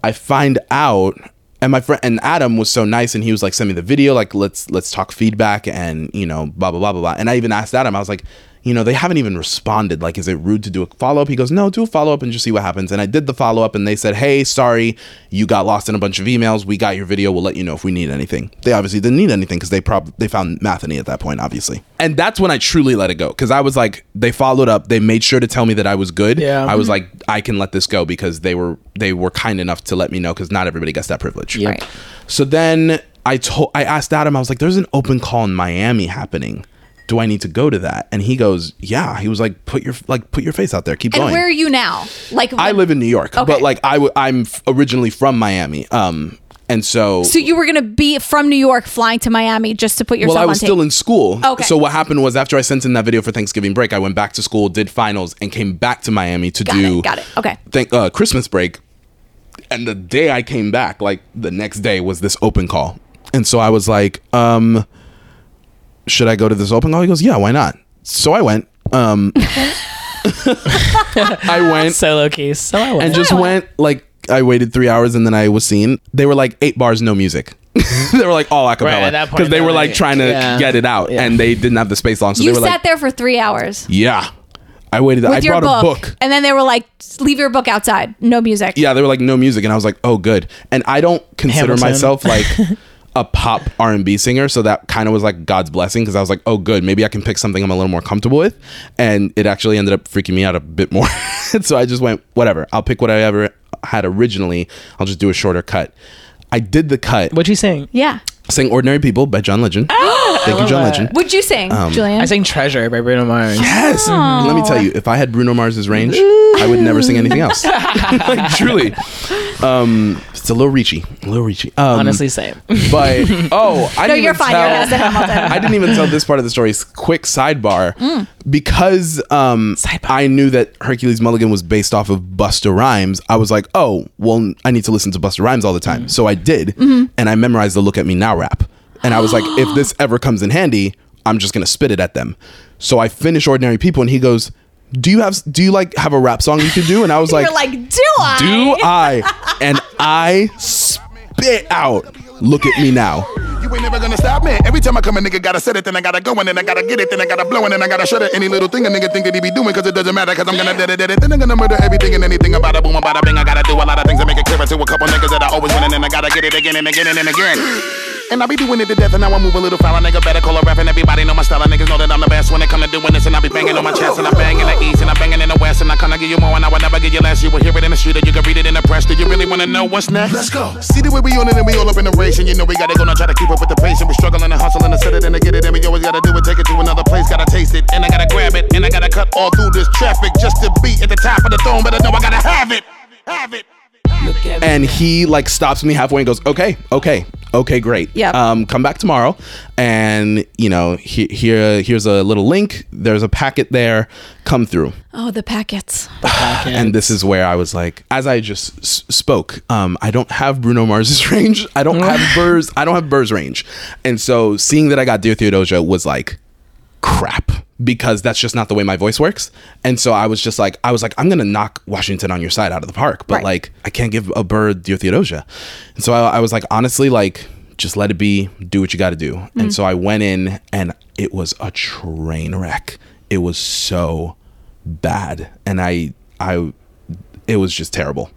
I find out, and my friend, and Adam was so nice, and he was like, send me the video, like, let's let's talk feedback, and, you know, blah, blah, blah, blah, blah. And I even asked Adam, I was like, you know, they haven't even responded. Like, is it rude to do a follow-up? He goes, no, do a follow-up and just see what happens. And I did the follow-up and they said, hey, sorry, you got lost in a bunch of emails. We got your video. We'll let you know if we need anything. They obviously didn't need anything because they prob- they found Matheny at that point, obviously. And that's when I truly let it go because I was like, they followed up. They made sure to tell me that I was good. Yeah. I was like, I can let this go because they were they were kind enough to let me know because not everybody gets that privilege. Yeah. Right. So then I told, I asked Adam, I was like, there's an open call in Miami happening. Do I need to go to that? And he goes, yeah. He was like, put your like put your face out there. Keep and going. And where are you now? Like when- I live in New York, okay. but like I w- I'm originally from Miami. Um, and so so you were gonna be from New York, flying to Miami just to put yourself. Well, I was on tape. Still in school. Okay. So what happened was after I sent in that video for Thanksgiving break, I went back to school, did finals, and came back to Miami to got do it, got it. Okay. Th- uh, Christmas break. And the day I came back, like the next day, was this open call, and so I was like, um. should I go to this open call? He goes, yeah, why not? So I went. Um, I went. So low key. So I went. And just went. Like, I waited three hours and then I was seen. They were like, eight bars, no music. They were like all acapella because right, they were like trying to yeah. get it out yeah. and they didn't have the space long. So you they were sat like, there for three hours. Yeah. I waited. With I brought book. a book. And then they were like, leave your book outside. No music. Yeah, they were like, no music. And I was like, oh, good. And I don't consider Hamilton. myself like... a pop R and B singer, so that kind of was like God's blessing because I was like, oh good, maybe I can pick something I'm a little more comfortable with, and it actually ended up freaking me out a bit more. So I just went, whatever, I'll pick what I ever had originally, I'll just do a shorter cut. I did the cut. What'd you sing? Yeah, I sang Ordinary People by John Legend. Oh, thank you, John that. Legend. What'd you sing, um, Julian? I sang Treasure by Bruno Mars. Yes. Oh. Let me tell you, if I had Bruno Mars's range, I would never sing anything else. Like, truly. Um, it's a little reachy, a little reachy. Um, Honestly, same. But oh, I no, didn't you're even fine. Tell. You're I didn't even tell this part of the story. Quick sidebar, mm. because um, sidebar. I knew that Hercules Mulligan was based off of Busta Rhymes. I was like, oh, well, I need to listen to Busta Rhymes all the time, mm-hmm. so I did, mm-hmm. and I memorized the "Look at Me Now" rap. And I was like, if this ever comes in handy, I'm just gonna spit it at them. So I finish Ordinary People, and he goes, do you have do you like have a rap song you could do? And I was like, you're like, do I? Do I? And I spit out, look at me now. You ain't never gonna stop me. Every time I come, a nigga gotta set it, then I gotta go, and then I gotta get it, then I gotta blow, and then I gotta shut it. Any little thing a nigga think that he be doing, cause it doesn't matter, cause I'm gonna dead it, dead it. Then I'm gonna murder everything and anything about a boom, about a bang. I gotta do a lot of things to make it clearer to a couple niggas that I always win, and then I gotta get it again and again and then again. And I be doing it to death, and now I move a little foul. A nigga better call a rap, and everybody know my style. Niggas know that I'm the best when it come to doing this, and I be banging on my chest, and I bang in the east, and I banging in the west, and I kinda give you more, and I will never give you less. You will hear it in the street, or you can read it in the press. Do you really wanna know what's next? Let's go. See the way we on it, and we all up in the race, and you know we gotta go, now try to keep up with the pace, and we struggling and hustling and set it and to get it, and we always gotta do it, take it to another place, gotta taste it, and I gotta grab it, and I gotta cut all through this traffic just to be at the top of the throne, but I know I gotta have it, have it. And he like stops me halfway and goes, okay, okay, okay, great. Yeah. Um, come back tomorrow, and you know, he, here, here's a little link. There's a packet there. Come through. Oh, the packets. The packets. And this is where I was like, as I just s- spoke, um, I don't have Bruno Mars's range. I don't have Burr's. I don't have Burr's range. And so seeing that I got Dear Theodosia was like, crap. Because that's just not the way my voice works. And so I was just like, I was like, I'm going to knock Washington on Your Side out of the park. But right. like, I can't give a bird Dear Theodosia. And so I, I was like, honestly, like, just let it be. Do what you got to do. Mm. And so I went in and it was a train wreck. It was so bad. And I, I, it was just terrible.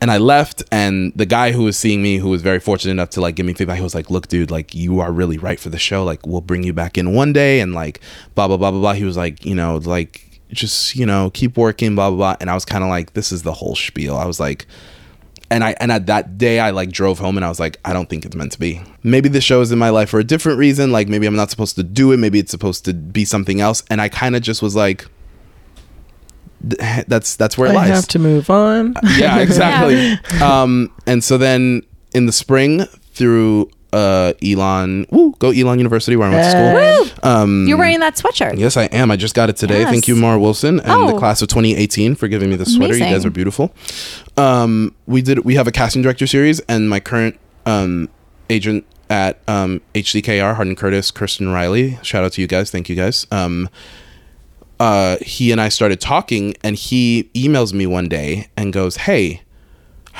And I left, and the guy who was seeing me, who was very fortunate enough to like give me feedback, he was like, look, dude, like you are really right for the show. Like we'll bring you back in one day and like blah, blah, blah, blah, blah. He was like, you know, like just, you know, keep working, blah, blah, blah. And I was kind of like, this is the whole spiel. I was like, and I, and at that day I like drove home and I was like, I don't think it's meant to be. Maybe the show is in my life for a different reason. Like maybe I'm not supposed to do it. Maybe it's supposed to be something else. And I kind of just was like, that's that's where it I lies. I have to move on. Yeah, exactly. Yeah. Um, and so then in the spring through uh, Elon, woo, go Elon University where I went to school. Um, You're wearing that sweatshirt. Yes, I am. I just got it today. Yes. Thank you, Mara Wilson, and oh. the class of twenty eighteen for giving me the sweater. Amazing. You guys are beautiful. Um, we did. We have a casting director series, and my current um, agent at um, H D K R, Hardin Curtis, Kirsten Riley. Shout out to you guys. Thank you guys. Um, Uh, he and I started talking, and he emails me one day and goes, hey,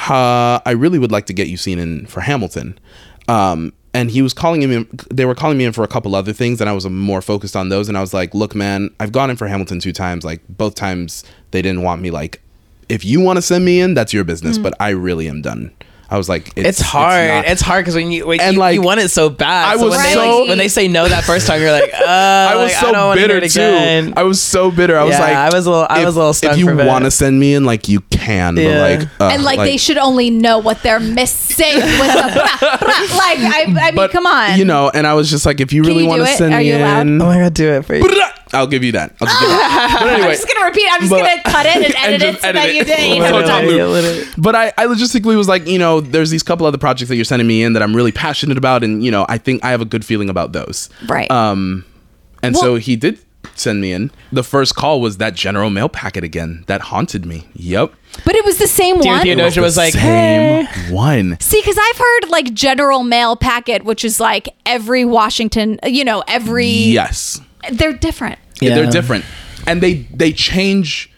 uh, I really would like to get you seen in for Hamilton. Um, and he was calling him, they were calling me in for a couple other things, and I was more focused on those. And I was like, look, man, I've gone in for Hamilton two times. Like both times they didn't want me. Like, if you want to send me in, that's your business, mm. but I really am done. I was like, it's, it's hard. It's, it's hard because when you when you, like, you want it so bad. I so was when they, so like, when they say no that first time, you're like, oh, I was like, so I don't bitter do it again. too. I was so bitter. I yeah, was like, I was a little, I if, was a little stuck. If you want to send me in, like you can, yeah. but like, uh, and like, like they should only know what they're missing. With the, like, I, I mean, but, come on, you know. And I was just like, if you really you want to send Are me in, oh my god, do it for you. I'll give you that. I'll just give that. But anyway, I'm just gonna repeat. I'm just but, gonna cut it and edit and it so edit that it. you did. You know, but I, I logistically was like, you know, there's these couple other projects that you're sending me in that I'm really passionate about, and you know, I think I have a good feeling about those. Right. Um, and well, so he did send me in. The first call was that general mail packet again that haunted me. Yep. But it was the same Dear one. Theodosia was, was like, same hey. one. See, because I've heard like general mail packet, which is like every Washington, you know, every yes. They're different. Yeah. yeah, they're different. And they they change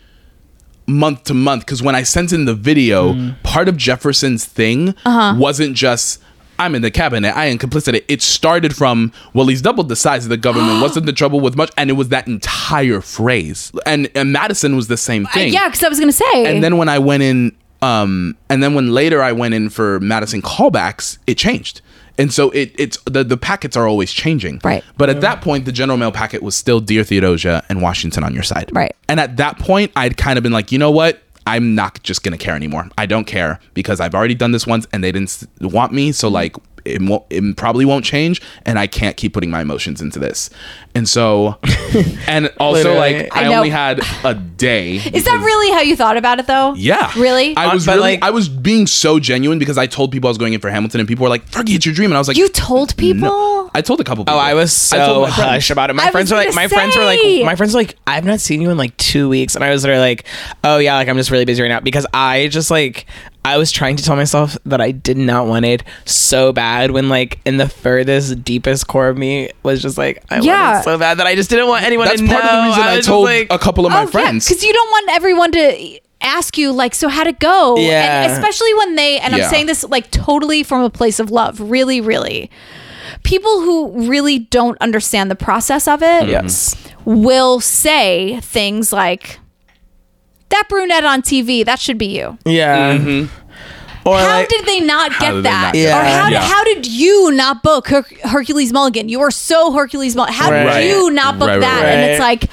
month to month. Because when I sent in the video, mm. part of Jefferson's thing uh-huh. wasn't just, I'm in the cabinet, I am complicit. It started from, well, he's doubled the size of the government. Wasn't the trouble with much? And it was that entire phrase. And, and Madison was the same thing. Uh, yeah, because I was going to say. And then when I went in, um, and then when later I went in for Madison callbacks, it changed. And so it it's the, the packets are always changing. Right. But at that point, the general mail packet was still Dear Theodosia and Washington on Your Side. Right. And at that point, I'd kind of been like, you know what? I'm not just going to care anymore. I don't care because I've already done this once and they didn't want me. So like it, won't, it probably won't change. And I can't keep putting my emotions into this. And so and also like I, I only had a day. Is that really how you thought about it, though? Yeah. Really? I was really, like, I was being so genuine because I told people I was going in for Hamilton and people were like, Fergie, it's your dream. And I was like, you told people? No. I told a couple people. Oh, I was so I told hush about it. My I friends were like, my say. friends were like, my friends were like, I've not seen you in like two weeks. And I was literally like, oh yeah, like I'm just really busy right now because I just like I was trying to tell myself that I did not want it so bad when, like, in the furthest, deepest core of me was just like, I yeah. want it so bad that I just didn't want anyone That's to know. That's part of the reason I, I told like, a couple of oh, my friends. Because yeah, you don't want everyone to ask you, like, so how'd it go? Yeah. And especially when they, and yeah. I'm saying this, like, totally from a place of love. Really, really. People who really don't understand the process of it yes. will say things like, that brunette on T V, that should be you. Yeah. Mm-hmm. Or how like, did they not get that? Not yeah. Or how, yeah. how did you not book Her- Hercules Mulligan? You were so Hercules Mulligan. How right. did you not book right, that? Right. And it's like,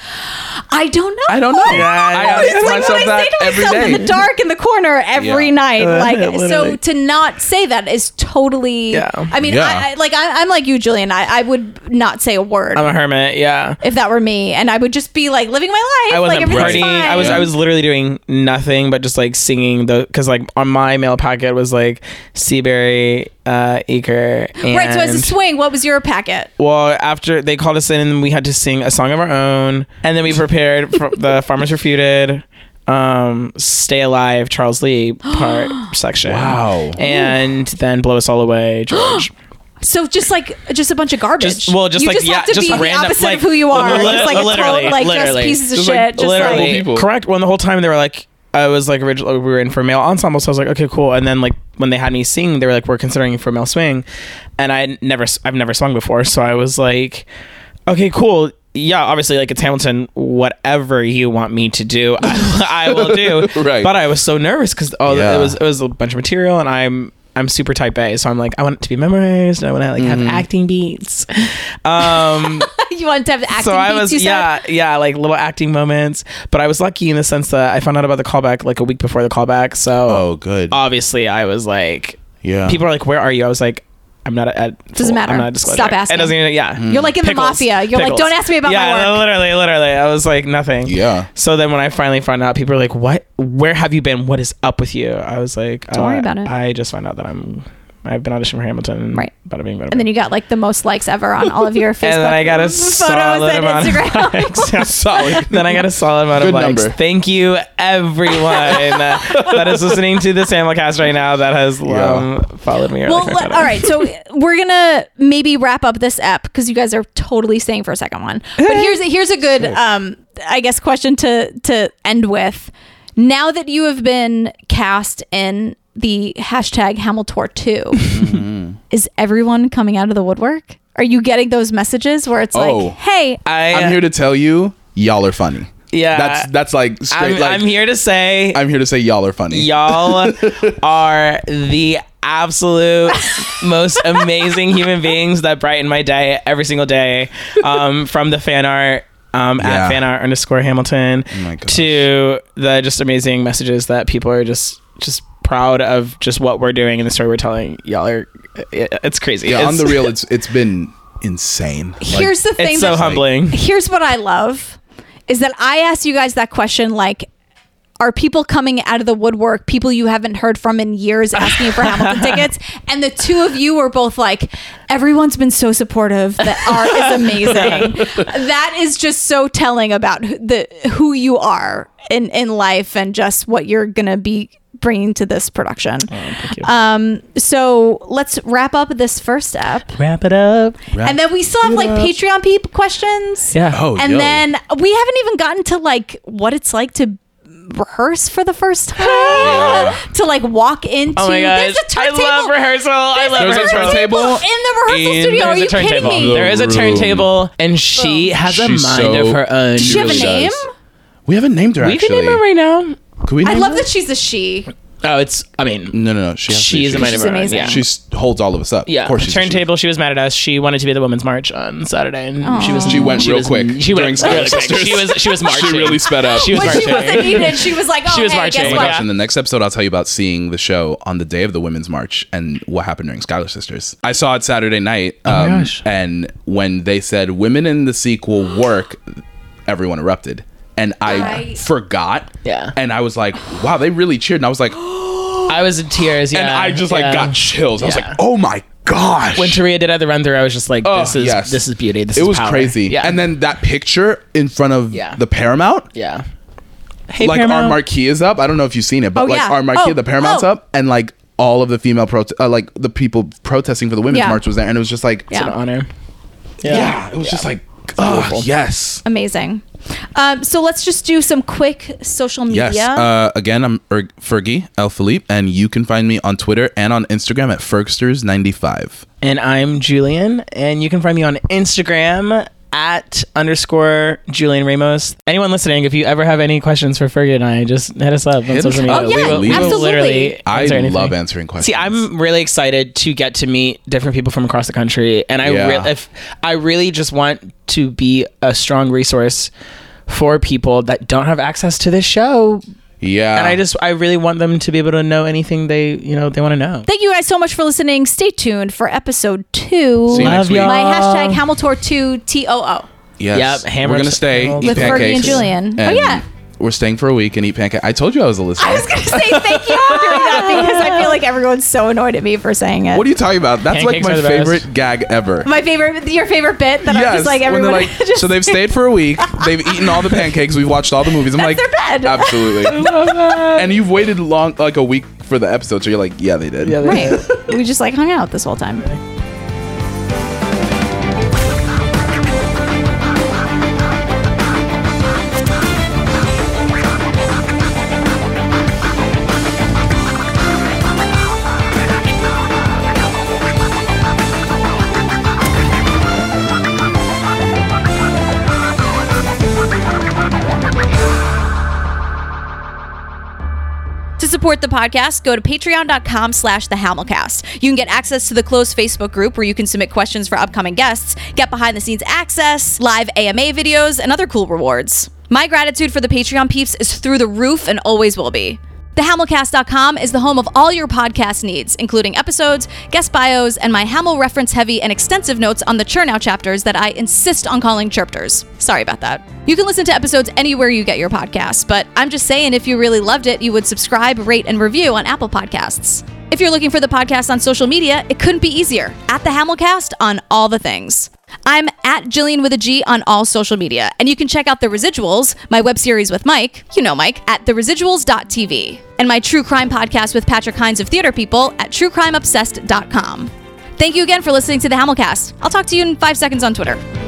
I don't know. I don't know. Yeah, I, I it's like what I say to myself day. in the dark in the corner every yeah. night. Like so, to not say that is totally. Yeah. I mean, yeah. I, I, like I, I'm like you, Julian. I, I would not say a word. I'm a hermit. Yeah. If that were me, and I would just be like living my life. I wasn't like, partying. I was. Yeah. I was literally doing nothing but just like singing the because like on my mail packet. It was like Seabury, uh, Eaker. And right, so as a swing, what was your packet? Well, after they called us in and we had to sing a song of our own. And then we prepared for the Farmers Refuted, um, Stay Alive, Charles Lee part section. Wow. And Ooh. then Blow Us All Away, George. So just like just a bunch of garbage. Just, well, just you like just yeah, have to just be random, the opposite like, of who you are. Li- just like a total, like just pieces of just shit. Like, just literally. Like, correct. Well, the whole time they were like. I was like originally we were in for male ensemble, so I was like, okay, cool. And then like when they had me sing, they were like, we're considering for male swing, and I never, I've never sung before, so I was like, okay, cool, yeah, obviously like it's Hamilton, whatever you want me to do, I, I will do. Right. But I was so nervous because all yeah. the, it was it was a bunch of material, and I'm. I'm super type A, so I'm like, I want it to be memorized. I want to like have mm. acting beats. Um, you want to have acting so I was, beats? You yeah, said? yeah, like little acting moments. But I was lucky in the sense that I found out about the callback like a week before the callback. So, oh, good. Obviously, I was like, yeah. People are like, where are you? I was like, I'm not at. Doesn't matter. I'm not Stop asking. It doesn't even. Yeah. Mm. You're like in Pickles. the mafia. You're Pickles. like, don't ask me about yeah, my work. Yeah, literally, literally. I was like, nothing. Yeah. So then when I finally found out, people were like, what? Where have you been? What is up with you? I was like, don't uh, worry about it. I just found out that I'm. I've been auditioning for Hamilton. Right. Bada bing, bada bing. And then you got like the most likes ever on all of your Facebook. And then I got a solid amount of likes. Then I got a solid amount Good of likes. Number. Thank you, everyone that is listening to this Hamilcast right now that has yeah. um, followed me. Well, like let, all right. So we're going to maybe wrap up this ep because you guys are totally staying for a second one. But here's a, here's a good, um, I guess, question to to end with. Now that you have been cast in the hashtag Hamiltour two, mm-hmm. is everyone coming out of the woodwork? Are you getting those messages where it's oh, like, hey, I, I'm here to tell you y'all are funny. Yeah. That's that's like straight. I'm, like, I'm here to say. I'm here to say y'all are funny. Y'all are the absolute most amazing human beings that brighten my day every single day. Um, from the fan art. Um, yeah. At fanart underscore Hamilton oh to the just amazing messages that people are just just proud of just what we're doing and the story we're telling. Y'all are it, it's crazy. Yeah, it's, on the real, it's it's been insane. Here's like, the thing. It's so humbling. Like, here's what I love is that I asked you guys that question like. Are people coming out of the woodwork, people you haven't heard from in years asking for Hamilton tickets? And the two of you were both like, everyone's been so supportive. The art is amazing. That is just so telling about the who you are in, in life and just what you're going to be bringing to this production. Oh, thank you. Um, so let's wrap up this first ep. Wrap it up. Wrap and then we still have like up. Patreon peep questions. Yeah. Oh, and yo. then we haven't even gotten to like what it's like to rehearse for the first time yeah. to like walk into oh my gosh. There's a turntable. I love rehearsal. I love there's rehearsal. A turntable in the rehearsal in, studio. Are you kidding me? The there is a turntable and she Boom. has She's a mind so of her own. Does she have a name? Does. We haven't named her. We actually. can name her right now. Could we name I love her? That she's a she. Oh, it's, I mean, no, no, no. She has she is a mind of her own. Yeah. She holds all of us up. Yeah. Of course she's turntable, she was mad at us. She wanted to be the Women's March on Saturday. And Aww. she was, she went she real was, quick. She went really quick. She was, she was marching. She really sped up. She was when marching. She wasn't needed. She was like, oh, she was hey, marching. Guess what? Yeah. In the next episode, I'll tell you about seeing the show on the day of the Women's March and what happened during Schuyler Sisters. I saw it Saturday night. Um, oh my gosh. And when they said women in the sequel work, everyone erupted. And I, I forgot. Yeah. And I was like, wow, they really cheered. And I was like, I was in tears. Yeah. And I just like yeah. got chills. I yeah. was like, oh my gosh. When Taria did the run through, I was just like, this oh, is yes. this is beauty. This it is It was power. crazy. Yeah. And then that picture in front of yeah. the Paramount. Yeah. hey, like Paramount. Our marquee is up. I don't know if you've seen it, but oh, like yeah. our marquee, oh, the Paramount's oh. up, and like all of the female pro, uh, like the people protesting for the women's yeah. march was there, and it was just like yeah. it's an honor. Yeah, yeah it was yeah. just like oh, yes, amazing. Um, so let's just do some quick social media. Yes. Uh, again, I'm er- Fergie L. Philippe, and you can find me on Twitter and on Instagram at Fergsters ninety-five. And I'm Julian, and you can find me on Instagram at underscore Julian Ramos. Anyone listening, if you ever have any questions for Fergie and I, just hit us up on social media. Oh, yeah, we will, absolutely. We will literally I answer anything. Love answering questions. See, I'm really excited to get to meet different people from across the country, and I yeah. re- if I really just want to be a strong resource for people that don't have access to this show. Yeah. And I just, I really want them to be able to know anything they, you know, they want to know. Thank you guys so much for listening. Stay tuned for episode two. See you next week. My hashtag Hamiltour two T O O. Yes. Yep. Hammer. We're going to stay, eat with pancakes. With Fergie and Julian. And oh, yeah. We're staying for a week and eat pancakes. I told you I was a listener. I was going to say thank you for doing that because I feel like everyone's so annoyed at me for saying it. What are you talking about? That's pancakes like my favorite best. Gag ever. My favorite, your favorite bit that yes, I'm just like everyone. Like, just so they've stayed for a week. They've eaten all the pancakes. We've watched all the movies. I'm that's like, their bed. Absolutely. I love that. And you've waited long, like a week for the episode. So you're like, yeah, they did. Yeah, they right. did. We just like hung out this whole time. Support the podcast, go to patreon.com slash the Hamilcast. You can get access to the closed Facebook group where you can submit questions for upcoming guests, get behind the scenes access, live A M A videos, and other cool rewards. My gratitude for the Patreon peeps is through the roof and always will be. the hamilcast dot com is the home of all your podcast needs, including episodes, guest bios, and my Hamil reference-heavy and extensive notes on the Churnow chapters that I insist on calling chirpters. Sorry about that. You can listen to episodes anywhere you get your podcasts, but I'm just saying if you really loved it, you would subscribe, rate, and review on Apple Podcasts. If you're looking for the podcast on social media, it couldn't be easier. At the Hamilcast on all the things. I'm at Jillian with a G on all social media, and you can check out The Residuals, my web series with Mike, you know Mike, at the residuals dot t v, and my true crime podcast with Patrick Hines of Theater People at true crime obsessed dot com. Thank you again for listening to the Hamilcast. I'll talk to you in five seconds on Twitter.